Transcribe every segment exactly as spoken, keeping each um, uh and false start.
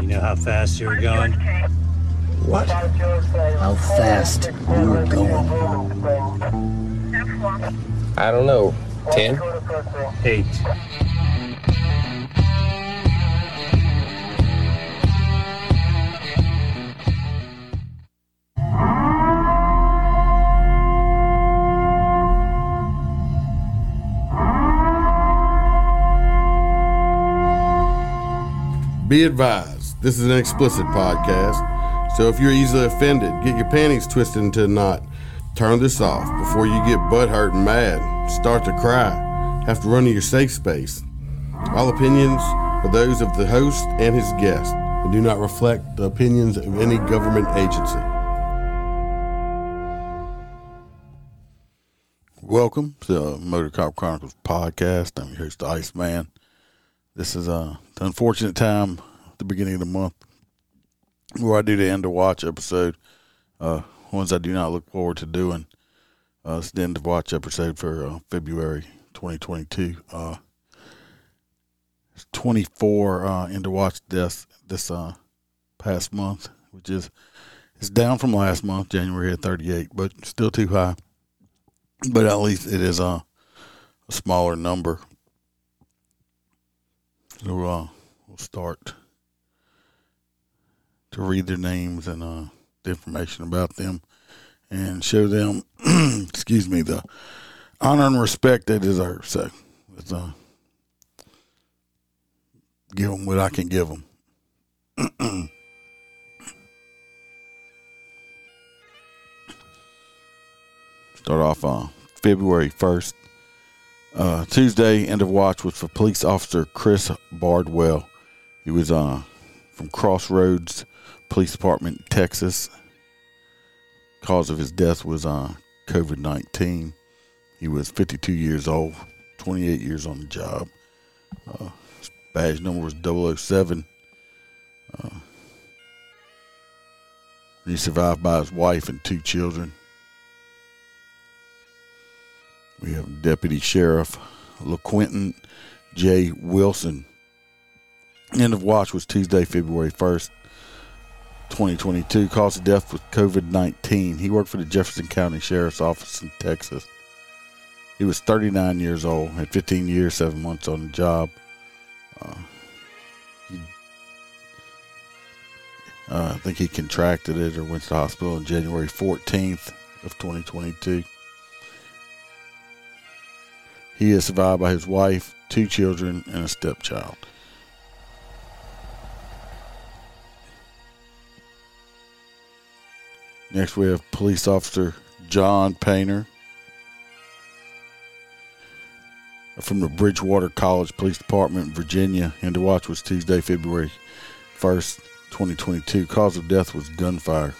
You know how fast you were going? What? How fast you were going? I don't know. Ten? Eight. Be advised, this is an explicit podcast, so if you're easily offended, get your panties twisted into a knot, turn this off before you get butthurt and mad, start to cry, have to run to your safe space. All opinions are those of the host and his guest, and do not reflect the opinions of any government agency. Welcome to the Motor Cop Chronicles podcast. I'm your host, Iceman. This is uh, the unfortunate time at the beginning of the month where I do the end of watch episode, uh, ones I do not look forward to doing. Uh, it's the end of watch episode for uh, February twenty twenty-two. Uh, it's twenty-four uh, end of watch deaths this uh, past month, which is it's down from last month, January at thirty-eight, but still too high. But at least it is uh, a smaller number. So uh, we'll start to read their names and uh, the information about them and show them, excuse me, the honor and respect they deserve. So let's uh, give them what I can give them. Start off uh, February first. Uh, Tuesday, end of watch was for police officer Chris Bardwell. He was uh, from Crossroads Police Department, Texas. Cause of his death was uh, covid nineteen. He was fifty-two years old, twenty-eight years on the job. Uh, his badge number was double oh seven. Uh, he survived by his wife and two children. We have Deputy Sheriff LaQuentin J. Wilson. End of watch was Tuesday, February first, twenty twenty-two. Cause of death was covid nineteen. He worked for the Jefferson County Sheriff's Office in Texas. He was thirty-nine years old, had fifteen years, seven months on the job. Uh, he, uh, I think he contracted it or went to the hospital on January fourteenth of twenty twenty-two. He is survived by his wife, two children, and a stepchild. Next, we have police officer John Painter from the Bridgewater College Police Department in Virginia. End of watch was Tuesday, February first, twenty twenty-two. Cause of death was gunfire.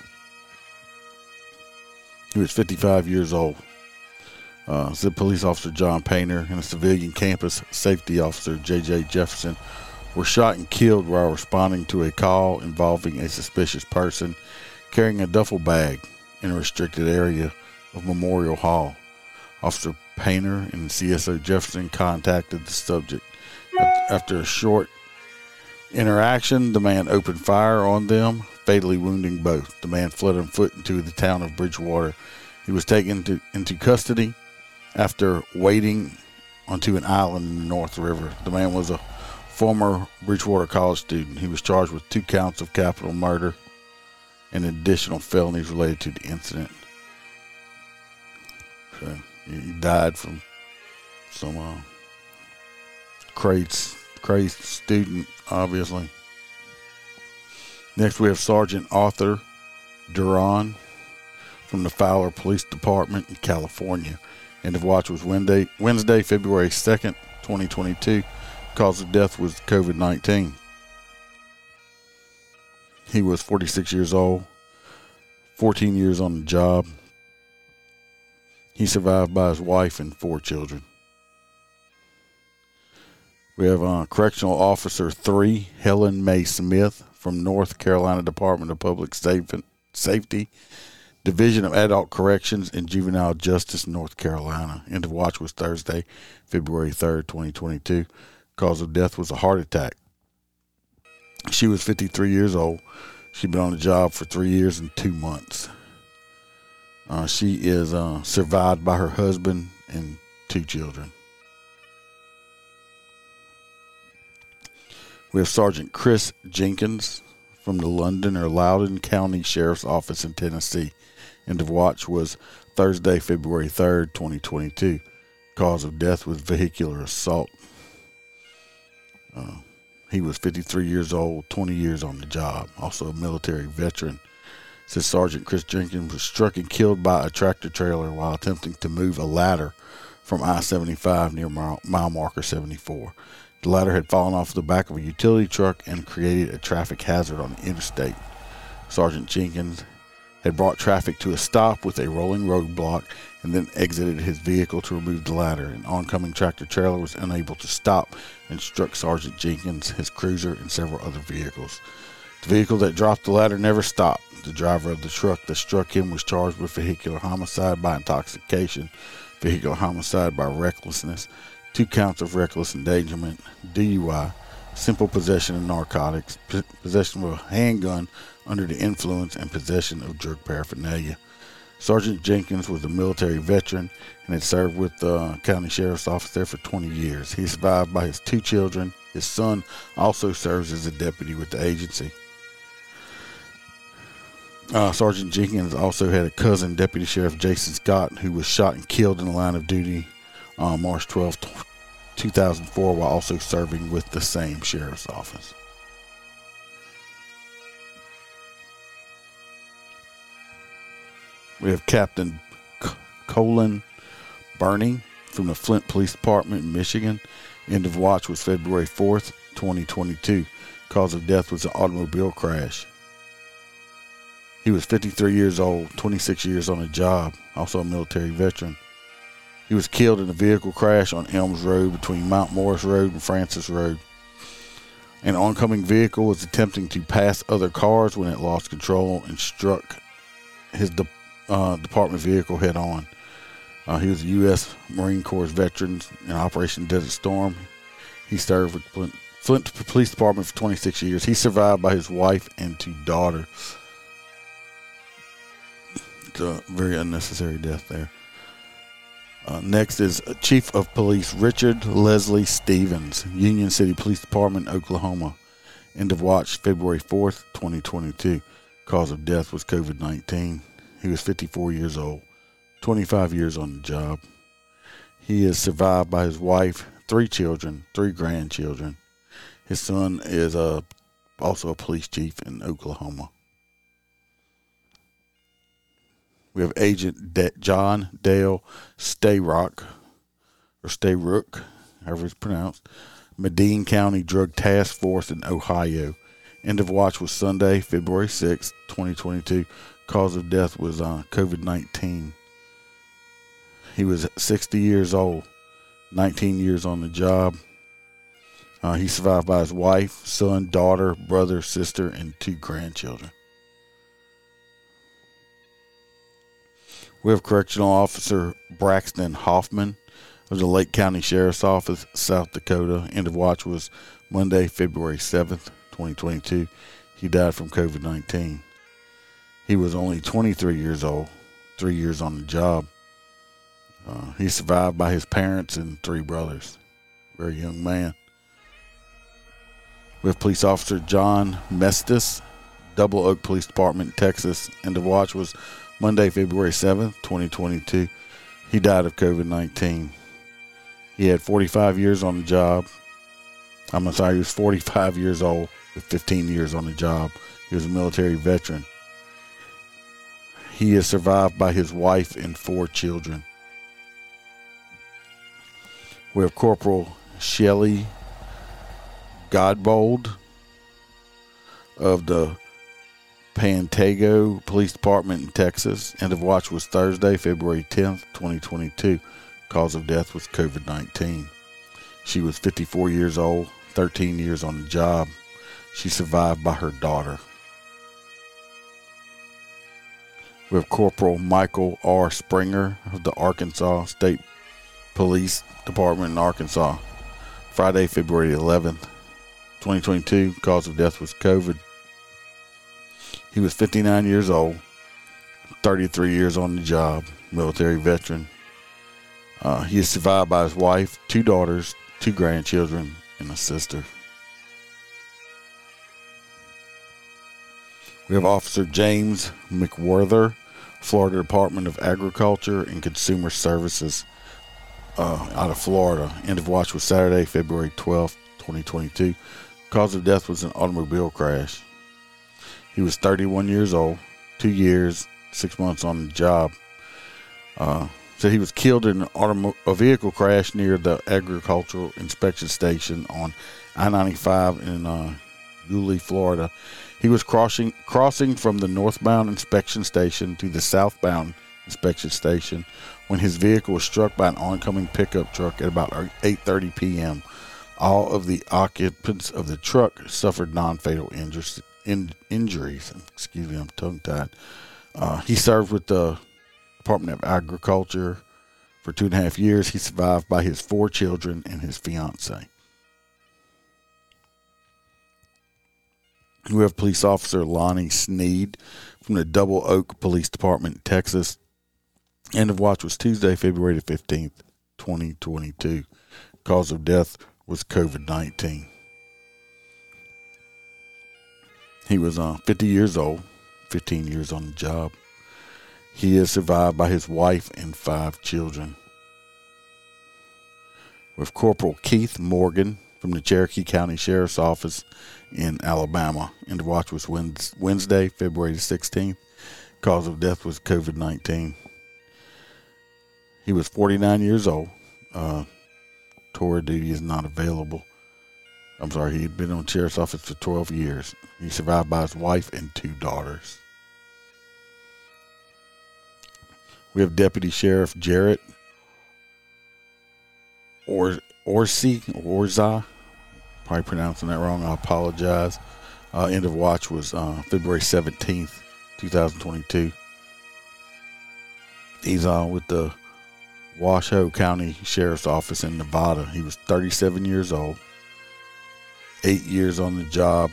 He was fifty-five years old. Uh, said police officer John Painter and a civilian campus safety officer J J. Jefferson were shot and killed while responding to a call involving a suspicious person carrying a duffel bag in a restricted area of Memorial Hall. Officer Painter and C S O Jefferson contacted the subject. After a short interaction, the man opened fire on them, fatally wounding both. The man fled on foot into the town of Bridgewater. He was taken to, into custody after wading onto an island in the North River. The man was a former Bridgewater College student. He was charged with two counts of capital murder and additional felonies related to the incident. So he died from some uh, crazed, crazed student, obviously. Next, we have Sergeant Arthur Duran from the Fowler Police Department in California. End of watch was Wednesday, Wednesday, February second, twenty twenty-two. Cause of death was COVID nineteen. He was forty-six years old, fourteen years on the job. He survived by his wife and four children. We have uh, Correctional Officer three, Helen May Smith from North Carolina Department of Public Safety, Division of Adult Corrections and Juvenile Justice, North Carolina. End of watch was Thursday, February third, twenty twenty-two. Cause of death was a heart attack. She was fifty-three years old. She'd been on the job for three years and two months. Uh, she is uh, survived by her husband and two children. We have Sergeant Chris Jenkins from the London or Loudoun County Sheriff's Office in Tennessee. End of watch was Thursday, February third, twenty twenty-two. Cause of death was vehicular assault. Uh, he was fifty-three years old, twenty years on the job. Also a military veteran. Says Sergeant Chris Jenkins was struck and killed by a tractor trailer while attempting to move a ladder from I seventy-five near mile, mile marker seventy-four. The ladder had fallen off the back of a utility truck and created a traffic hazard on the interstate. Sergeant Jenkins had brought traffic to a stop with a rolling roadblock and then exited his vehicle to remove the ladder. An oncoming tractor trailer was unable to stop and struck Sergeant Jenkins, his cruiser, and several other vehicles. The vehicle that dropped the ladder never stopped. The driver of the truck that struck him was charged with vehicular homicide by intoxication, vehicular homicide by recklessness, two counts of reckless endangerment, D U I, simple possession of narcotics, p- possession of a handgun under the influence, and possession of drug paraphernalia. Sergeant Jenkins was a military veteran and had served with the uh, county sheriff's office there for twenty years. He survived by his two children. His son also serves as a deputy with the agency. Uh, Sergeant Jenkins also had a cousin, Deputy Sheriff Jason Scott, who was shot and killed in the line of duty on uh, March twelfth, two thousand four, while also serving with the same sheriff's office. We have Captain C- Colin Burney from the Flint Police Department in Michigan. End of watch was February fourth, twenty twenty-two. Cause of death was an automobile crash. He was fifty-three years old, twenty-six years on the job, also a military veteran. He was killed in a vehicle crash on Elms Road between Mount Morris Road and Francis Road. An oncoming vehicle was attempting to pass other cars when it lost control and struck his de- uh, department vehicle head on. Uh, he was a U S Marine Corps veteran in Operation Desert Storm. He served with Flint, Flint Police Department for twenty-six years. He survived by his wife and two daughters. A very unnecessary death there. Uh, next is Chief of Police Richard Leslie Stevens, Union City Police Department, Oklahoma. End of watch, February fourth, twenty twenty-two. Cause of death was COVID nineteen. He was fifty-four years old, twenty-five years on the job. He is survived by his wife, three children, three grandchildren. His son is a, also a police chief in Oklahoma. We have Agent De- John Dale Stayrock, or Stayrook, however it's pronounced, Medina County Drug Task Force in Ohio. End of watch was Sunday, February sixth, twenty twenty-two. Cause of death was uh, COVID nineteen. He was sixty years old, nineteen years on the job. Uh, he survived by his wife, son, daughter, brother, sister, and two grandchildren. We have Correctional Officer Braxton Hoffman of the Lake County Sheriff's Office, South Dakota. End of watch was Monday, February seventh, twenty twenty-two. He died from COVID nineteen. He was only twenty-three years old, three years on the job. Uh, he survived by his parents and three brothers. Very young man. We have Police Officer John Mestis, Double Oak Police Department, Texas. End of watch was Monday, February seventh, twenty twenty-two. He died of COVID nineteen. He had forty-five years on the job. I'm sorry, he was forty-five years old with fifteen years on the job. He was a military veteran. He is survived by his wife and four children. We have Corporal Shelley Godbold of the Pantego Police Department in Texas. End of watch was Thursday, February tenth, twenty twenty-two. Cause of death was COVID nineteen. She was fifty-four years old, thirteen years on the job. She survived by her daughter. We have Corporal Michael R. Springer of the Arkansas State Police Department in Arkansas. Friday, February eleventh, twenty twenty-two. Cause of death was COVID. He was fifty-nine years old, thirty-three years on the job, military veteran. Uh, he is survived by his wife, two daughters, two grandchildren, and a sister. We have Officer James McWerther, Florida Department of Agriculture and Consumer Services, uh, out of Florida. End of watch was Saturday, February twelfth, twenty twenty-two. Cause of death was an automobile crash. He was thirty-one years old, two years, six months on the job. Uh, so he was killed in an automo- a vehicle crash near the agricultural inspection station on I ninety-five in uh, Yulee, Florida. He was crossing crossing from the northbound inspection station to the southbound inspection station when his vehicle was struck by an oncoming pickup truck at about eight thirty p.m. All of the occupants of the truck suffered non-fatal injuries. In injuries, excuse me, I'm tongue-tied. Uh, he served with the Department of Agriculture for two and a half years. He survived by his four children and his fiance. We have police officer Lonnie Sneed from the Double Oak Police Department in Texas. End of watch was Tuesday, February fifteenth, twenty twenty-two. Cause of death was COVID nineteen. He was uh, fifty years old, fifteen years on the job. He is survived by his wife and five children. With Corporal Keith Morgan from the Cherokee County Sheriff's Office in Alabama. End of watch was Wednesday, February sixteenth. Cause of death was COVID nineteen. He was forty-nine years old. Uh, tour duty is not available. I'm sorry, he had been on Sheriff's Office for twelve years. He survived by his wife and two daughters. We have Deputy Sheriff Jarrett Orza, Orza, probably pronouncing that wrong, I apologize. Uh, end of watch was uh, February seventeenth, twenty twenty-two. He's on uh, with the Washoe County Sheriff's Office in Nevada. He was thirty-seven years old. Eight years on the job.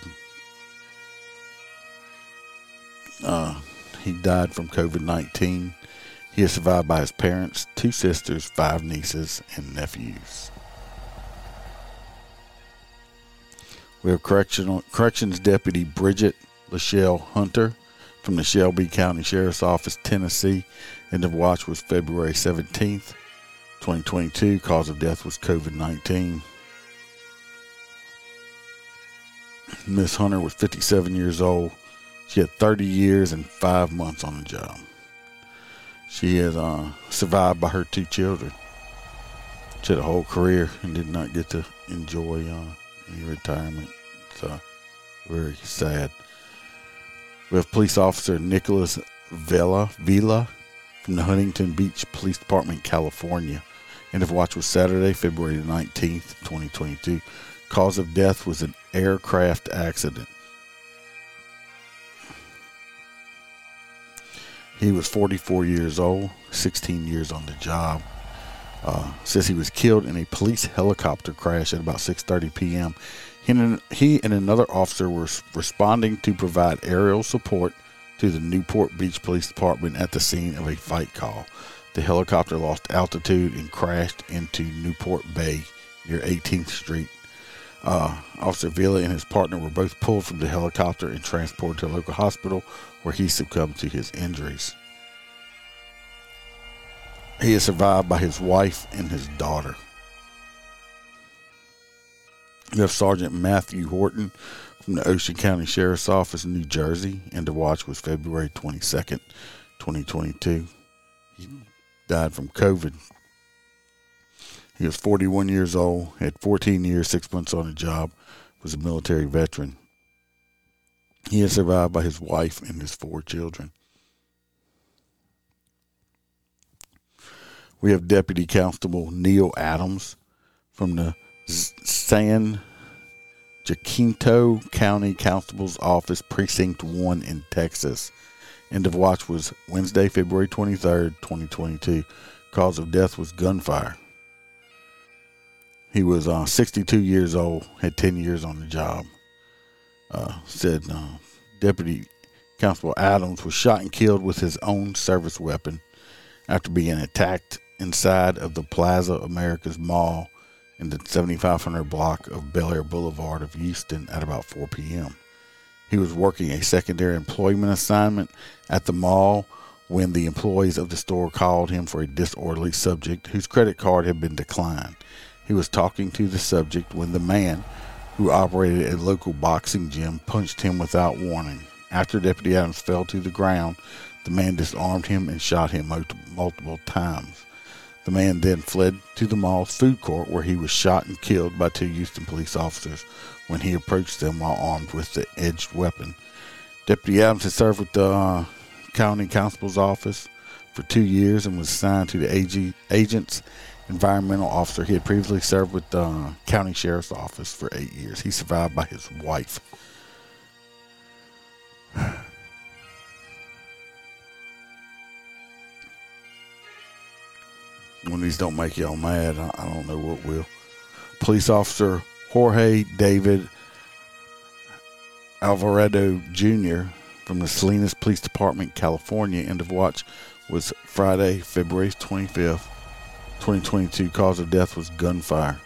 Uh, he died from COVID nineteen. He is survived by his parents, two sisters, five nieces, and nephews. We have correctional, corrections deputy Bridget Lachelle Hunter from the Shelby County Sheriff's Office, Tennessee. End of watch was February seventeenth, twenty twenty-two. Cause of death was COVID nineteen. Miss Hunter was fifty-seven years old. She had thirty years and five months on the job. She is uh, survived by her two children. She had a whole career and did not get to enjoy uh, any retirement. So very sad. We have police officer Nicholas Vella, Villa from the Huntington Beach Police Department, California. End of watch was Saturday, February nineteenth, twenty twenty-two. Cause of death was an aircraft accident. He was forty-four years old, sixteen years on the job. Uh, says he was killed in a police helicopter crash at about six thirty p.m. He and, he and another officer were responding to provide aerial support to the Newport Beach Police Department at the scene of a fight call. The helicopter lost altitude and crashed into Newport Bay near eighteenth Street. Uh, Officer Villa and his partner were both pulled from the helicopter and transported to a local hospital where he succumbed to his injuries. He is survived by his wife and his daughter. We have Sergeant Matthew Horton from the Ocean County Sheriff's Office in New Jersey, and the watch was February twenty-second, twenty twenty-two. He died from COVID. He was forty-one years old, had fourteen years, six months on the job, was a military veteran. He is survived by his wife and his four children. We have Deputy Constable Neil Adams from the San Jacinto County Constable's Office, Precinct one in Texas. End of watch was Wednesday, February twenty-third, twenty twenty-two. Cause of death was gunfire. He was uh, sixty-two years old, had ten years on the job. Uh, said uh, Deputy Constable Adams was shot and killed with his own service weapon after being attacked inside of the Plaza Americas Mall in the seventy-five hundred block of Bel Air Boulevard of Houston at about four p.m. He was working a secondary employment assignment at the mall when the employees of the store called him for a disorderly subject whose credit card had been declined. He was talking to the subject when the man, who operated a local boxing gym, punched him without warning. After Deputy Adams fell to the ground, the man disarmed him and shot him multiple times. The man then fled to the mall's food court, where he was shot and killed by two Houston police officers when he approached them while armed with the edged weapon. Deputy Adams had served with the uh, County Constable's Office for two years and was assigned to the A G, agents environmental officer. He had previously served with the uh, County Sheriff's Office for eight years. He survived by his wife. When these don't make y'all mad, I, I don't know what will. Police officer Jorge David Alvarado Junior from the Salinas Police Department, California. End of watch was Friday, February twenty-fifth, twenty twenty-two. Cause of death was gunfire.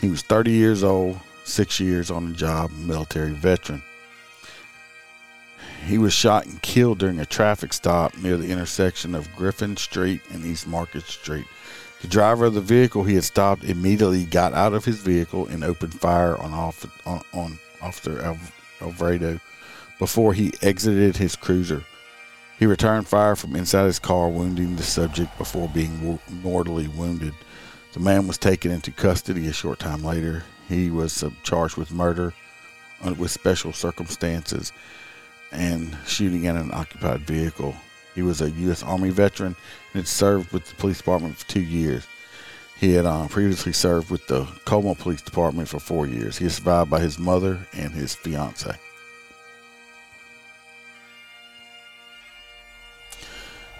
He was thirty years old, six years on the job, military veteran. He was shot and killed during a traffic stop near the intersection of Griffin Street and East Market Street. The driver of the vehicle he had stopped immediately got out of his vehicle and opened fire on, off, on, on Officer Alvarado before he exited his cruiser. He returned fire from inside his car, wounding the subject before being mortally wounded. The man was taken into custody a short time later. He was charged with murder with special circumstances and shooting at an occupied vehicle. He was a U S Army veteran and had served with the police department for two years. He had uh, previously served with the Como Police Department for four years. He was survived by his mother and his fiance.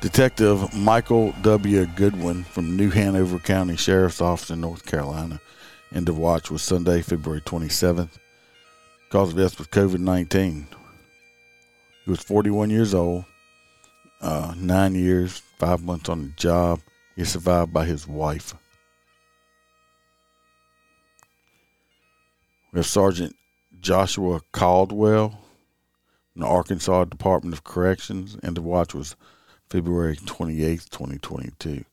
Detective Michael W. Goodwin from New Hanover County Sheriff's Office in North Carolina. End of watch was Sunday, February twenty-seventh. Cause of death was COVID nineteen. He was forty-one years old, uh, nine years, five months on the job. He was survived by his wife. We have Sergeant Joshua Caldwell from the Arkansas Department of Corrections. End of watch was February twenty-eighth, twenty twenty-two.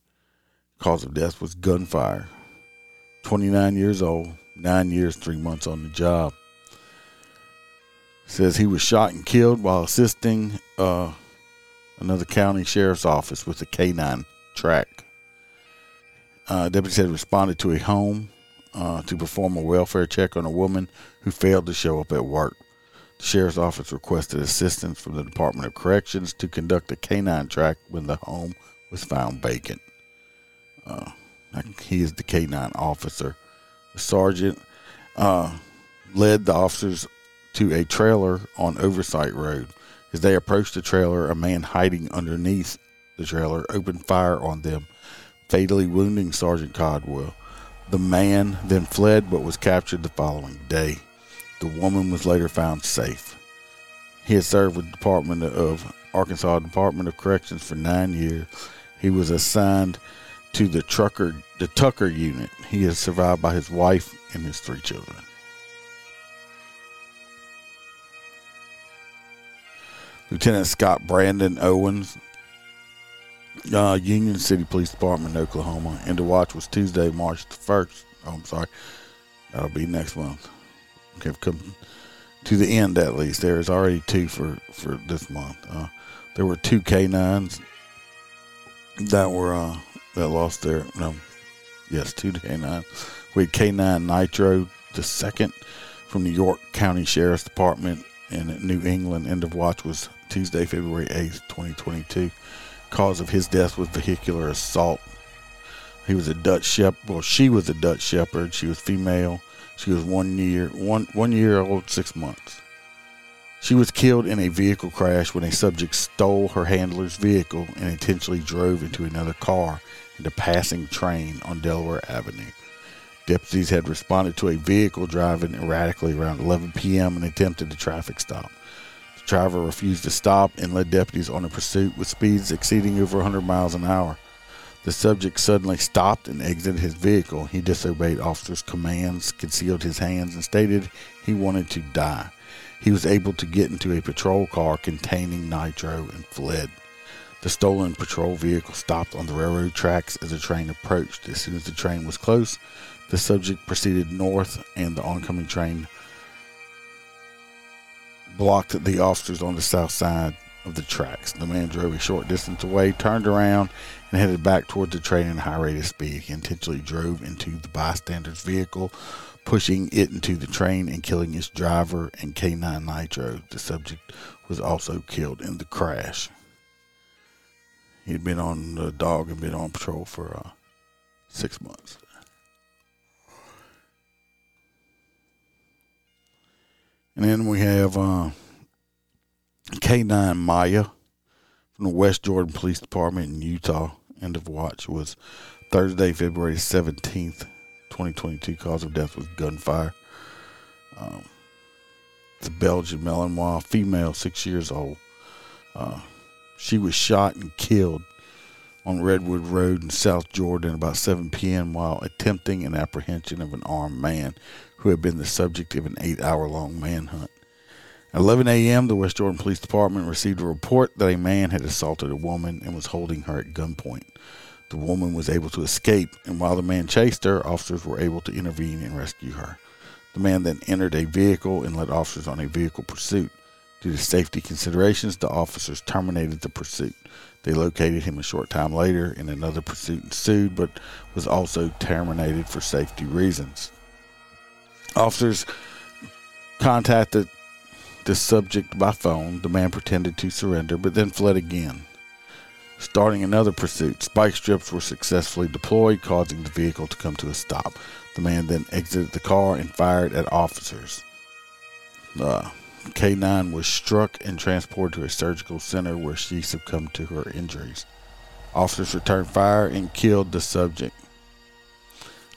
Cause of death was gunfire. twenty-nine years old, nine years, three months on the job. Says he was shot and killed while assisting uh, another county sheriff's office with a K nine track. Uh, deputy said responded to a home uh, to perform a welfare check on a woman who failed to show up at work. The sheriff's office requested assistance from the Department of Corrections to conduct a K nine track when the home was found vacant. Uh, he is the K nine officer. The sergeant uh, led the officers to a trailer on Oversight Road. As they approached the trailer, a man hiding underneath the trailer opened fire on them, fatally wounding Sergeant Caldwell. The man then fled but was captured the following day. The woman was later found safe. He had served with the Department of Arkansas Department of Corrections for nine years. He was assigned to the trucker, the Tucker unit. He is survived by his wife and his three children. Lieutenant Scott Brandon Owens, uh, Union City Police Department, Oklahoma. End of watch was Tuesday, March the first. Oh, I'm sorry. That'll be next month. Okay, come to the end, at least. There is already two for, for this month. Uh, there were two K nines that were uh, that lost their no, yes, two K nines. We had K nine Nitro, the second from New York County Sheriff's Department in New England. End of watch was Tuesday, February eighth, twenty twenty two. Cause of his death was vehicular assault. He was a Dutch shepherd. Well, she was a Dutch shepherd. She was female. She was one year one one year old, six months. She was killed in a vehicle crash when a subject stole her handler's vehicle and intentionally drove into another car and a passing train on Delaware Avenue. Deputies had responded to a vehicle driving erratically around eleven p.m. and attempted a traffic stop. The driver refused to stop and led deputies on a pursuit with speeds exceeding over one hundred miles an hour. The subject suddenly stopped and exited his vehicle. He disobeyed officers' commands, concealed his hands, and stated he wanted to die. He was able to get into a patrol car containing nitro and fled. The stolen patrol vehicle stopped on the railroad tracks as the train approached. As soon as the train was close, the subject proceeded north, and the oncoming train blocked the officers on the south side of the tracks. The man drove a short distance away, turned around, and headed back toward the train at a high rate of speed. He intentionally drove into the bystander's vehicle, pushing it into the train and killing its driver and K nine Nitro. The subject was also killed in the crash. He had been on the dog and been on patrol for uh, six months. And then we have uh, K nine Maya from the West Jordan Police Department in Utah. End of watch was Thursday, February seventeenth, twenty twenty-two. Cause of death was gunfire. Um, it's a Belgian Malinois female, six years old. Uh, she was shot and killed on Redwood Road in South Jordan about seven p.m. while attempting an apprehension of an armed man who had been the subject of an eight-hour-long manhunt. At eleven a.m., the West Jordan Police Department received a report that a man had assaulted a woman and was holding her at gunpoint. The woman was able to escape, and while the man chased her, officers were able to intervene and rescue her. The man then entered a vehicle and led officers on a vehicle pursuit. Due to safety considerations, the officers terminated the pursuit. They located him a short time later, and another pursuit ensued, but was also terminated for safety reasons. Officers contacted the subject by phone. The man pretended to surrender, but then fled again, starting another pursuit. Spike strips were successfully deployed, causing the vehicle to come to a stop. The man then exited the car and fired at officers. Uh, K nine was struck and transported to a surgical center where she succumbed to her injuries. Officers returned fire and killed the subject.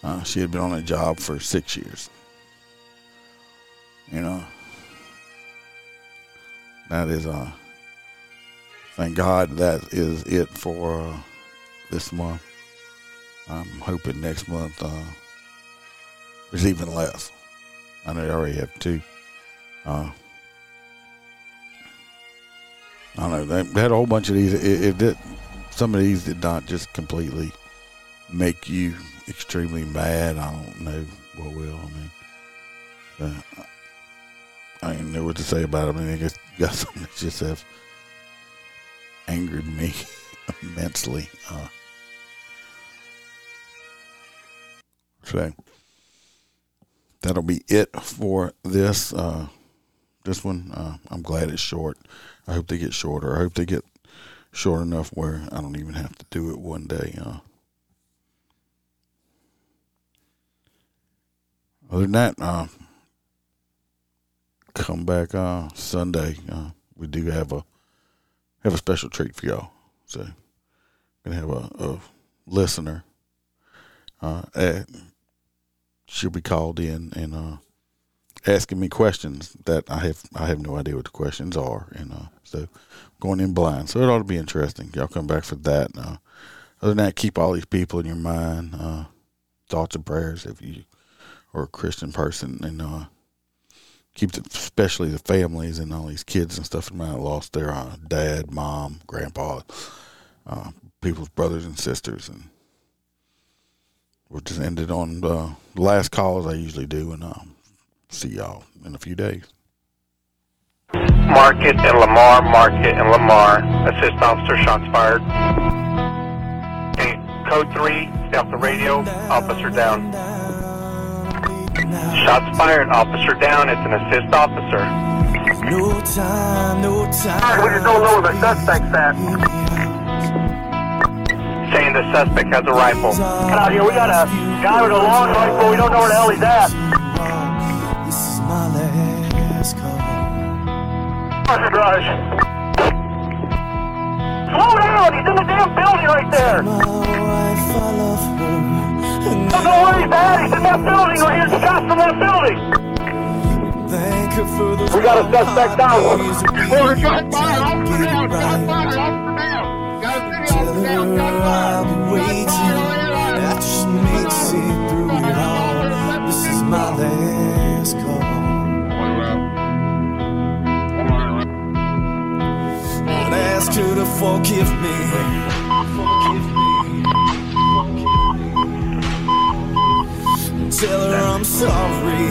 Uh, she had been on a job for six years. You know, that is, uh, thank God that is it for uh, this month. I'm hoping next month uh, there's even less. I know I already have two. Uh, I don't know, they had a whole bunch of these. It, it did, some of these did not just completely make you extremely mad. I don't know what will. I mean, Uh, I didn't know what to say about it. I mean, I guess got something that just have angered me immensely. Uh, so that'll be it for this uh, this one. Uh, I'm glad it's short. I hope they get shorter. I hope they get short enough where I don't even have to do it one day. Uh, other than that, uh, come back uh, Sunday. Uh, we do have a have a special treat for y'all. So we're gonna have a, a listener. Uh, at, she'll be called in and uh, asking me questions that I have I have no idea what the questions are, and uh, so going in blind. So it ought to be interesting. Y'all come back for that. Uh, other than that, keep all these people in your mind, uh, thoughts and prayers if you are a Christian person, and uh, keep the, especially the families and all these kids and stuff in mind. Lost their uh, dad, mom, grandpa, uh, people's brothers and sisters. And we'll just end it on the last call as I usually do, and uh, see y'all in a few days. Market and Lamar, Market and Lamar. Assist officer, shots fired. Okay, code three, stay off the radio, officer down. Shots fired, officer down, it's an assist officer. No time, no time. All right, we just don't know where the suspect's at. Saying the suspect has a rifle. Get out here, we got a guy with a long rifle, we don't know where the hell he's at. This is my last call. Rush. Slow down! He's in the damn building right there! No, don't know where he's at! He's in that building! We're hearing shots from that building! We got a suspect down! We're shot by! Off the down! Shot by! Off the down! Got a city off the down! Shot by! That just makes it through it all. This is my last call. Ask you to forgive me. Forgive me. Forgive me. Tell her I'm sorry.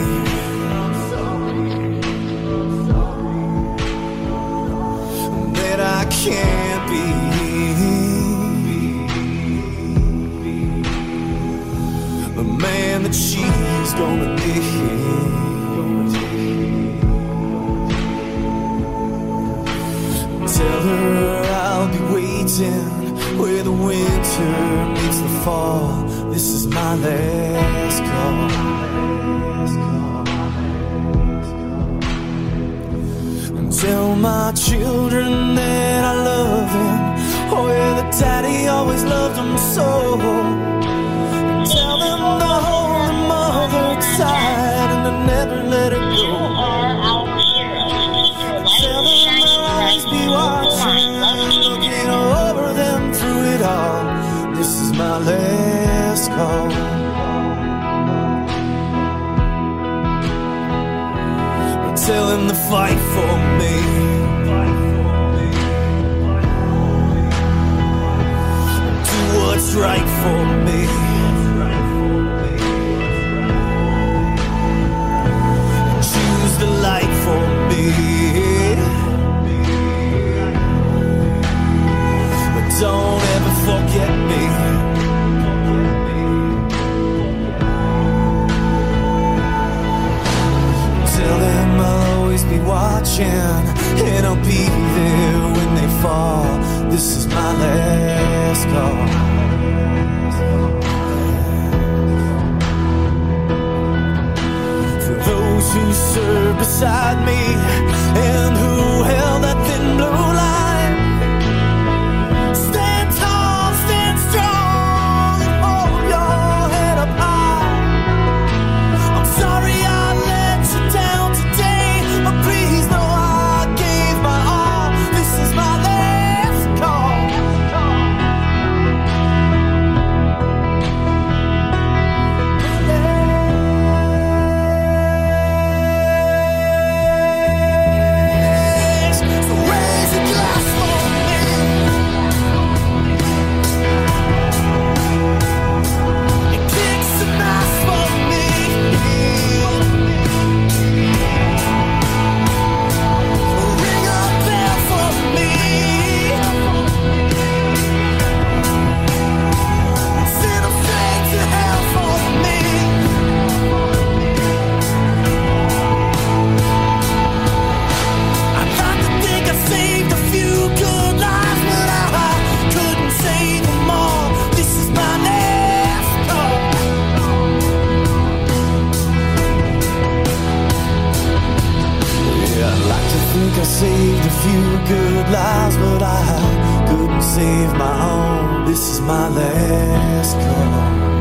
I'm sorry. That I can't be. The man that she's gonna be. Tell her I'll be waiting where the winter meets the fall. This is my last call. And tell my children that I love them. Oh yeah, the daddy always loved them so. Tell them to hold the mother tight and to never let her go. Looking over them through it all. This is my last call. Tell him to fight for me. Do what's right for me. Choose the light for me. Don't ever forget me. Tell them I'll always be watching, and I'll be there when they fall. This is my last call. For those who served beside me and who held that thin blue line. Save my own, this is my last call.